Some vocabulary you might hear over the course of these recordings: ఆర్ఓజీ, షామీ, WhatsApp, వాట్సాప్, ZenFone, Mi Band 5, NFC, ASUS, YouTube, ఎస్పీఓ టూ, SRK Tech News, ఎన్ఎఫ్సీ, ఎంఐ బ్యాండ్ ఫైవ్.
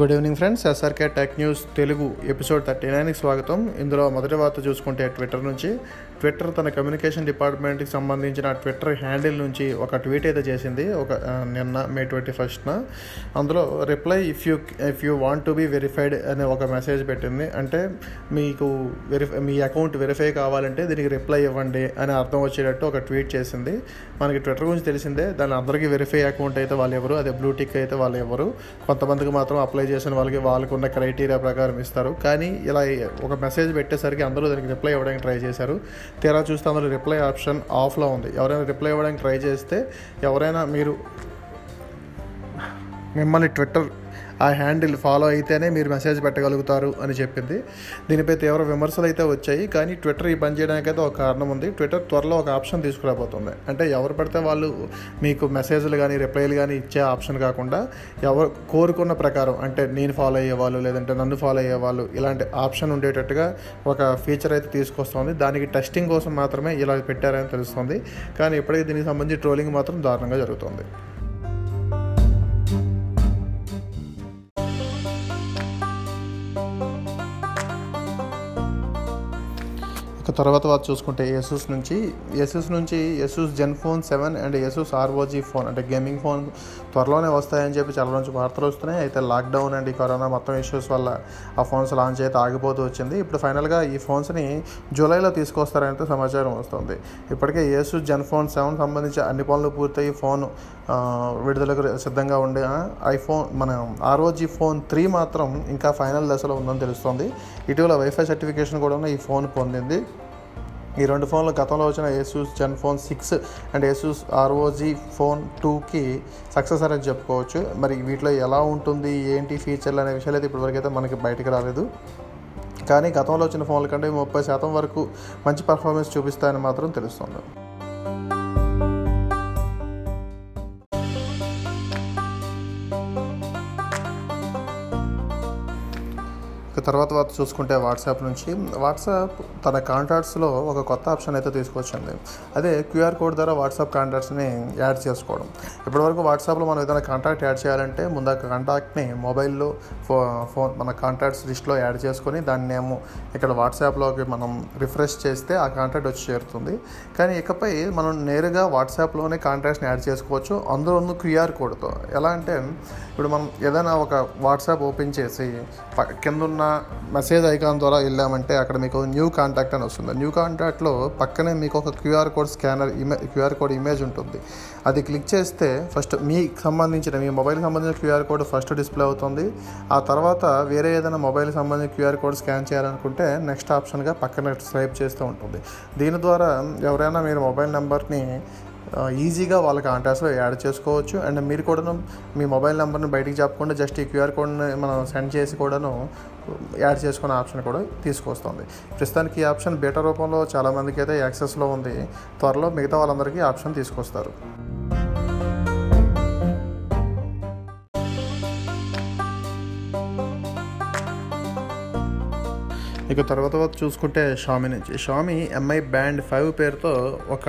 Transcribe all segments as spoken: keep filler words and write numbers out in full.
Good evening friends, SRK tech news Telugu episode thirty నైన్కి స్వాగతం. ఇందులో మొదటి వార్త చూసుకుంటే ట్విట్టర్ నుంచి ట్విట్టర్ తన కమ్యూనికేషన్ డిపార్ట్మెంట్కి సంబంధించిన ట్విట్టర్ హ్యాండిల్ నుంచి ఒక ట్వీట్ అయితే చేసింది ఒక నిన్న మే ట్వంటీ ఫస్ట్న అందులో reply if you if you want to be verified అనే ఒక మెసేజ్ పెట్టింది. అంటే మీకు వెరిఫై మీ అకౌంట్ వెరిఫై కావాలంటే దీనికి రిప్లై ఇవ్వండి అని అర్థం వచ్చేటట్టు ఒక ట్వీట్ చేసింది. మనకి ట్విట్టర్ గురించి తెలిసిందే, దాని అందరికీ వెరిఫై అకౌంట్ అయితే వాళ్ళు ఎవరు, అదే బ్లూ టిక్ అయితే వాళ్ళు ఎవరు, కొంతమందికి మాత్రం అప్లై చేసిన వాళ్ళకి వాళ్ళకున్న క్రైటీరియా ప్రకారం ఇస్తారు. కానీ ఇలా ఒక మెసేజ్ పెట్టేసరికి అందరూ దానికి రిప్లై ఇవ్వడానికి ట్రై చేశారు. తీరా చూస్తే అందులో రిప్లై ఆప్షన్ ఆఫ్లో ఉంది. ఎవరైనా రిప్లై ఇవ్వడానికి ట్రై చేస్తే ఎవరైనా మీరు మిమ్మల్ని ట్విట్టర్ ఆ హ్యాండిల్ ఫాలో అయితేనే మీరు మెసేజ్ పెట్టగలుగుతారు అని చెప్పింది. దీనిపై తీవ్ర విమర్శలు అయితే వచ్చాయి. కానీ ట్విట్టర్ ఈ పని చేయడానికి అయితే ఒక కారణం ఉంది. ట్విట్టర్ త్వరలో ఒక ఆప్షన్ తీసుకురాబోతుంది. అంటే ఎవరు పడితే వాళ్ళు మీకు మెసేజ్లు కానీ రిప్లైలు కానీ ఇచ్చే ఆప్షన్ కాకుండా ఎవరు కోరుకున్న ప్రకారం, అంటే నేను ఫాలో అయ్యేవాళ్ళు లేదంటే నన్ను ఫాలో అయ్యేవాళ్ళు, ఇలాంటి ఆప్షన్ ఉండేటట్టుగా ఒక ఫీచర్ అయితే తీసుకొస్తుంది. దానికి టెస్టింగ్ కోసం మాత్రమే ఇలా పెట్టారని తెలుస్తుంది. కానీ ఇప్పటికీ దీనికి సంబంధించి ట్రోలింగ్ మాత్రం దారుణంగా జరుగుతుంది. తర్వాత వారు చూసుకుంటే ASUS నుంచి ASUS నుంచి ASUS ZenFone seven and ASUS ఆర్ఓజీ phone అంటే గేమింగ్ ఫోన్ త్వరలోనే వస్తాయని చెప్పి చాలా నుంచి వార్తలు వస్తున్నాయి. అయితే లాక్డౌన్ అండ్ ఈ కరోనా మొత్తం ఇష్యూస్ వల్ల ఆ ఫోన్స్ లాంచ్ అయితే ఆగిపోతూ వచ్చింది. ఇప్పుడు ఫైనల్గా ఈ ఫోన్స్ని జూలైలో తీసుకొస్తారనే సమాచారం వస్తుంది. ఇప్పటికే ASUS ZenFone సెవెన్ సంబంధించి అన్ని పనులు పూర్తయి ఫోన్ విడుదలకు సిద్ధంగా ఉండే ఐఫోన్ మన ఆర్ఓజీ ఫోన్ త్రీ మాత్రం ఇంకా ఫైనల్ దశలో ఉందని తెలుస్తుంది. ఇటీవల వైఫై సర్టిఫికేషన్ కూడా ఈ ఫోన్ పొందింది. ఈ రెండు ఫోన్లు గతంలో వచ్చిన ASUS ZenFone six and ASUS ఆర్ఓజీ phone టూకి సక్సెసర్ అని చెప్పుకోవచ్చు. మరి వీటిలో ఎలా ఉంటుంది, ఏంటి ఫీచర్లు అనే విషయాలు అయితే ఇప్పటివరకు అయితే మనకి బయటకు రాలేదు. కానీ గతంలో వచ్చిన ఫోన్ల కంటే ముప్పై శాతం వరకు మంచి పర్ఫార్మెన్స్ చూపిస్తాయని మాత్రం తెలుస్తుంది. తర్వాత తర్వాత చూసుకుంటే వాట్సాప్ నుంచి వాట్సాప్ తన కాంటాక్ట్స్లో ఒక కొత్త ఆప్షన్ అయితే తీసుకొచ్చింది. అదే క్యూఆర్ కోడ్ ద్వారా వాట్సాప్ కాంటాక్ట్స్ని యాడ్ చేసుకోవడం. ఇప్పటివరకు వాట్సాప్లో మనం ఏదైనా కాంటాక్ట్ యాడ్ చేయాలంటే ముందు ఆ కాంటాక్ట్ని మొబైల్లో ఫో ఫోన్ మన కాంటాక్ట్స్ లిస్ట్లో యాడ్ చేసుకొని దాన్ని ఏమో ఇక్కడ వాట్సాప్లోకి మనం రిఫ్రెష్ చేస్తే ఆ కాంటాక్ట్ వచ్చి చేరుతుంది. కానీ ఇకపై మనం నేరుగా వాట్సాప్లోనే కాంటాక్ట్స్ని యాడ్ చేసుకోవచ్చు, అందులో ఉన్న క్యూఆర్ కోడ్తో. ఎలా అంటే ఇప్పుడు మనం ఏదైనా ఒక వాట్సాప్ ఓపెన్ చేసి కిందున్న మెసేజ్ ఐకాన్ ద్వారా వెళ్ళామంటే అక్కడ మీకు న్యూ కాంటాక్ట్ అని వస్తుంది. న్యూ కాంటాక్ట్లో పక్కనే మీకు ఒక క్యూఆర్ కోడ్ స్కానర్ ఇమే క్యూఆర్ కోడ్ ఇమేజ్ ఉంటుంది. అది క్లిక్ చేస్తే ఫస్ట్ మీకు సంబంధించిన మీ మొబైల్కి సంబంధించిన క్యూఆర్ కోడ్ ఫస్ట్ డిస్ప్లే అవుతుంది. ఆ తర్వాత వేరే ఏదైనా మొబైల్కి సంబంధించిన క్యూఆర్ కోడ్ స్కాన్ చేయాలనుకుంటే నెక్స్ట్ ఆప్షన్గా పక్కన స్వైప్ చేస్తూ ఉంటుంది. దీని ద్వారా ఎవరైనా మీరు మొబైల్ నెంబర్ని ఈజీగా వాళ్ళ కాంటాక్ట్స్లో యాడ్ చేసుకోవచ్చు. అండ్ మీరు కూడాను మీ మొబైల్ నెంబర్ని బయటికి చెప్పకుండా జస్ట్ ఈ క్యూఆర్ కోడ్ని మనం సెండ్ చేసి కూడాను యాడ్ చేసుకునే ఆప్షన్ కూడా తీసుకొస్తుంది. ప్రస్తుతానికి ఈ ఆప్షన్ బీటా రూపంలో చాలామందికి అయితే యాక్సెస్లో ఉంది. త్వరలో మిగతా వాళ్ళందరికీ ఆప్షన్ తీసుకొస్తారు. ఇక తర్వాత చూసుకుంటే షామీ నుంచి షామీ ఎంఐ బ్యాండ్ ఫైవ్ పేరుతో ఒక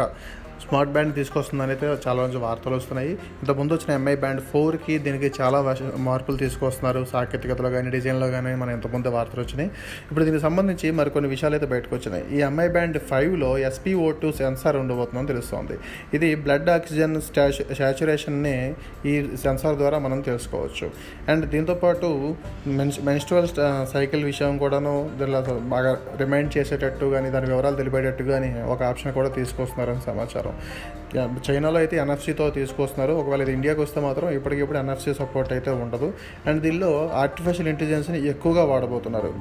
స్మార్ట్ బ్యాండ్ తీసుకొస్తుందని అయితే చాలా రోజు వార్తలు వస్తున్నాయి. ఇంతకుముందు వచ్చిన ఎంఐ బ్యాండ్ ఫోర్కి దీనికి చాలా మార్పులు తీసుకొస్తున్నారు. సాంకేతికతలో కానీ డిజైన్లో కానీ మనం ఇంతకుముందు వార్తలు వచ్చినాయి. ఇప్పుడు దీనికి సంబంధించి మరికొన్ని విషయాలు అయితే బయటకు వచ్చినాయి. ఈ ఎంఐ బ్యాండ్ ఫైవ్లో ఎస్పీఓ టూ సెన్సార్ ఉండబోతుందని తెలుస్తోంది. ఇది బ్లడ్ ఆక్సిజన్ స్టాచు శాచురేషన్ని ఈ సెన్సార్ ద్వారా మనం తెలుసుకోవచ్చు. అండ్ దీంతోపాటు మెన్స్ మెన్స్ట్రువల్ సైకిల్ విషయం కూడాను దీనిలో బాగా రిమైండ్ చేసేటట్టు కానీ దాని వివరాలు తెలిపేటట్టు కానీ ఒక ఆప్షన్ కూడా తీసుకొస్తున్నారని సమాచారం. చైనాలో అయితే ఎన్ఎఫ్సీతో తీసుకొస్తున్నారు. ఒకవేళ ఇది ఇండియాకి వస్తే మాత్రం ఇప్పటికిప్పుడు ఎన్ఎఫ్సీ సపోర్ట్ అయితే ఉండదు. అండ్ దీనిలో ఆర్టిఫిషియల్ ఇంటెలిజెన్స్ని ఎక్కువగా వాడబోతున్నారు.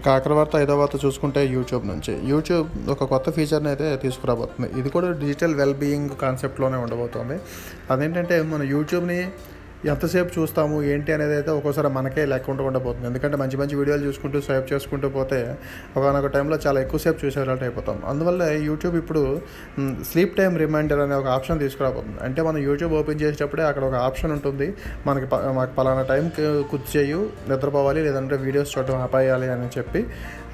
ఇక ఆఖరి వార్త ఐదో వార్త చూసుకుంటే యూట్యూబ్ నుంచి యూట్యూబ్ ఒక కొత్త ఫీచర్ని అయితే తీసుకురాబోతుంది. ఇది కూడా డిజిటల్ వెల్బీయింగ్ కాన్సెప్ట్లోనే ఉండబోతుంది. అదేంటంటే మన యూట్యూబ్ని ఎంతసేపు చూస్తాము ఏంటి అనేది అయితే ఒక్కోసారి మనకే లేకుండా ఉండబోతుంది. ఎందుకంటే మంచి మంచి వీడియోలు చూసుకుంటూ స్వైప్ చేసుకుంటూ పోతే ఒకనొక టైంలో చాలా ఎక్కువసేపు చూసేలాంటి అయిపోతాం. అందువల్ల యూట్యూబ్ ఇప్పుడు స్లీప్ టైం రిమైండర్ అనే ఒక ఆప్షన్ తీసుకురాబోతుంది. అంటే మనం యూట్యూబ్ ఓపెన్ చేసేటప్పుడే అక్కడ ఒక ఆప్షన్ ఉంటుంది, మనకి మాకు పలానా టైంకి కూర్చేయు నిద్రపోవాలి లేదంటే వీడియోస్ చూడటం ఆపేయాలి అని చెప్పి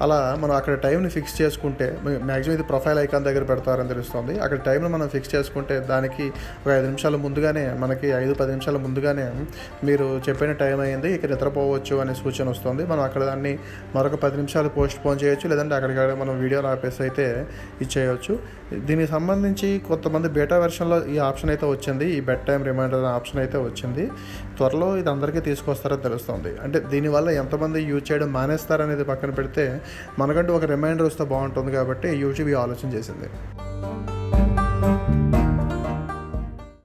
అలా మనం అక్కడ టైంని ఫిక్స్ చేసుకుంటే, మ్యాక్సిమం ఇది ప్రొఫైల్ ఐకాన్ దగ్గర పెడతారని తెలుస్తుంది, అక్కడ టైంని మనం ఫిక్స్ చేసుకుంటే దానికి ఒక ఐదు నిమిషాల ముందుగానే మనకి ఐదు పది నిమిషాల ముందుగా మీరు చెప్పిన టైం అయింది ఇక నిద్రపోవచ్చు అనే సూచన వస్తుంది. మనం అక్కడ దాన్ని మరొక పది నిమిషాలు పోస్ట్ పోన్ చేయొచ్చు, లేదంటే అక్కడికక్కడ మనం వీడియో ఆపేసి అయితే ఇచ్చేయచ్చు. దీనికి సంబంధించి కొంతమంది బీటా వెర్షన్లో ఈ ఆప్షన్ అయితే వచ్చింది, ఈ బెడ్ టైం రిమైండర్ అనే ఆప్షన్ అయితే వచ్చింది. త్వరలో ఇది అందరికీ తీసుకొస్తారని తెలుస్తుంది. అంటే దీనివల్ల ఎంతమంది యూజ్ చేయడం మానేస్తారనేది పక్కన పెడితే మనకంటూ ఒక రిమైండర్ వస్తే బాగుంటుంది కాబట్టి యూట్యూబ్ ఆలోచన చేసింది.